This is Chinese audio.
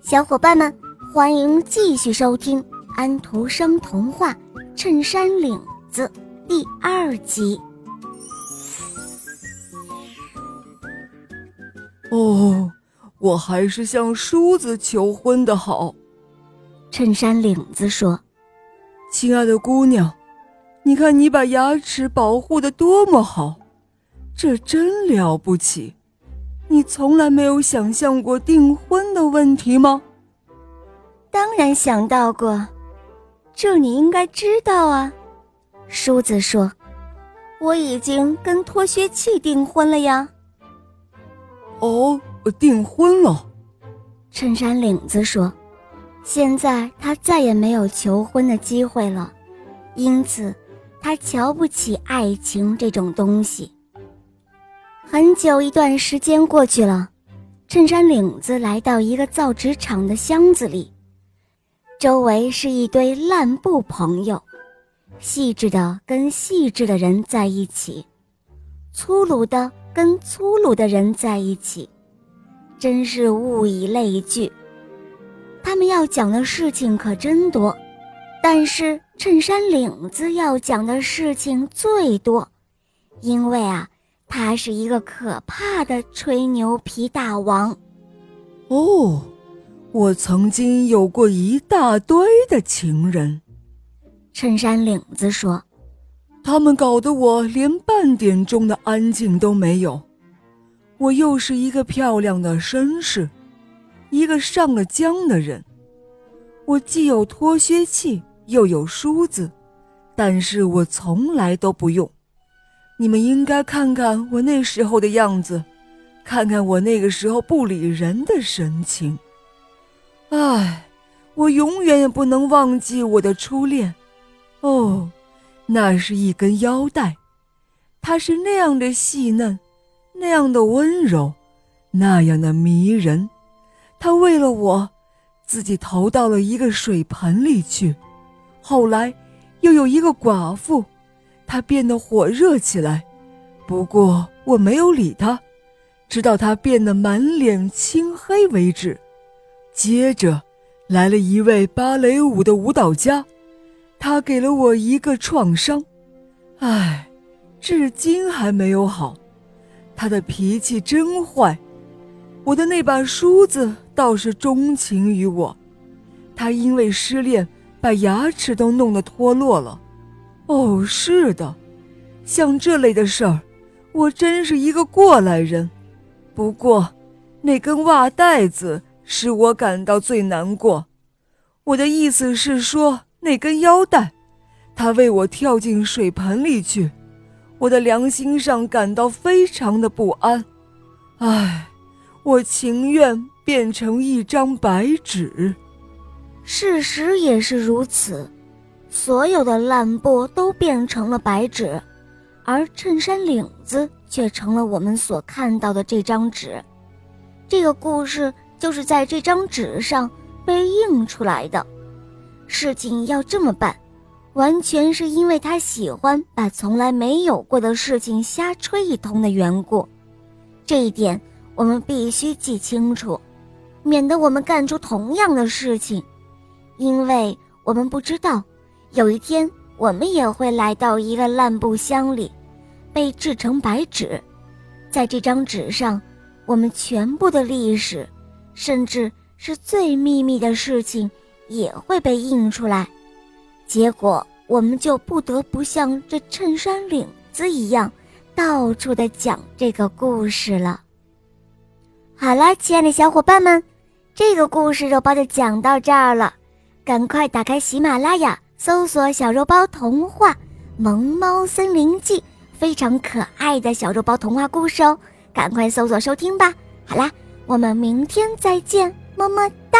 小伙伴们，欢迎继续收听安徒生童话《衬衫领子》第2集。哦，我还是向梳子求婚的好。衬衫领子说：亲爱的姑娘，你看你把牙齿保护得多么好，这真了不起。你从来没有想象过订婚的问题吗？当然想到过，这你应该知道啊。梳子说，我已经跟脱靴器订婚了呀。哦，订婚了。衬衫领子说，现在他再也没有求婚的机会了，因此他瞧不起爱情这种东西。很久一段时间过去了，衬衫领子来到一个造纸厂的箱子里，周围是一堆烂布朋友，细致的跟细致的人在一起，粗鲁的跟粗鲁的人在一起，真是物以类聚。他们要讲的事情可真多，但是衬衫领子要讲的事情最多，因为啊，他是一个可怕的吹牛皮大王。哦，我曾经有过一大堆的情人。衬衫领子说，他们搞得我连半点钟的安静都没有。我又是一个漂亮的绅士，一个上了浆的人。我既有脱靴器，又有梳子，但是我从来都不用。你们应该看看我那时候的样子，看看我那个时候不理人的神情。唉，我永远也不能忘记我的初恋。哦，那是一根腰带，它是那样的细嫩，那样的温柔，那样的迷人。它为了我，自己投到了一个水盆里去。后来，又有一个寡妇，他变得火热起来，不过我没有理他，直到他变得满脸青黑为止。接着来了一位芭蕾舞的舞蹈家，他给了我一个创伤，唉，至今还没有好。他的脾气真坏。我的那把梳子倒是钟情于我，他因为失恋把牙齿都弄得脱落了。哦，是的，像这类的事儿，我真是一个过来人。不过，那根袜带子使我感到最难过。我的意思是说，那根腰带，它为我跳进水盆里去，我的良心上感到非常的不安。唉，我情愿变成一张白纸。事实也是如此。所有的烂布都变成了白纸，而衬衫领子却成了我们所看到的这张纸。这个故事就是在这张纸上被印出来的。事情要这么办，完全是因为他喜欢把从来没有过的事情瞎吹一通的缘故。这一点我们必须记清楚，免得我们干出同样的事情，因为我们不知道有一天我们也会来到一个烂布箱里，被制成白纸。在这张纸上，我们全部的历史，甚至是最秘密的事情也会被印出来，结果我们就不得不像这衬衫领子一样到处的讲这个故事了。好了，亲爱的小伙伴们，这个故事肉包就讲到这儿了，赶快打开喜马拉雅，搜索小肉包童话萌猫森林记，非常可爱的小肉包童话故事哦，赶快搜索收听吧。好啦，我们明天再见，么么哒。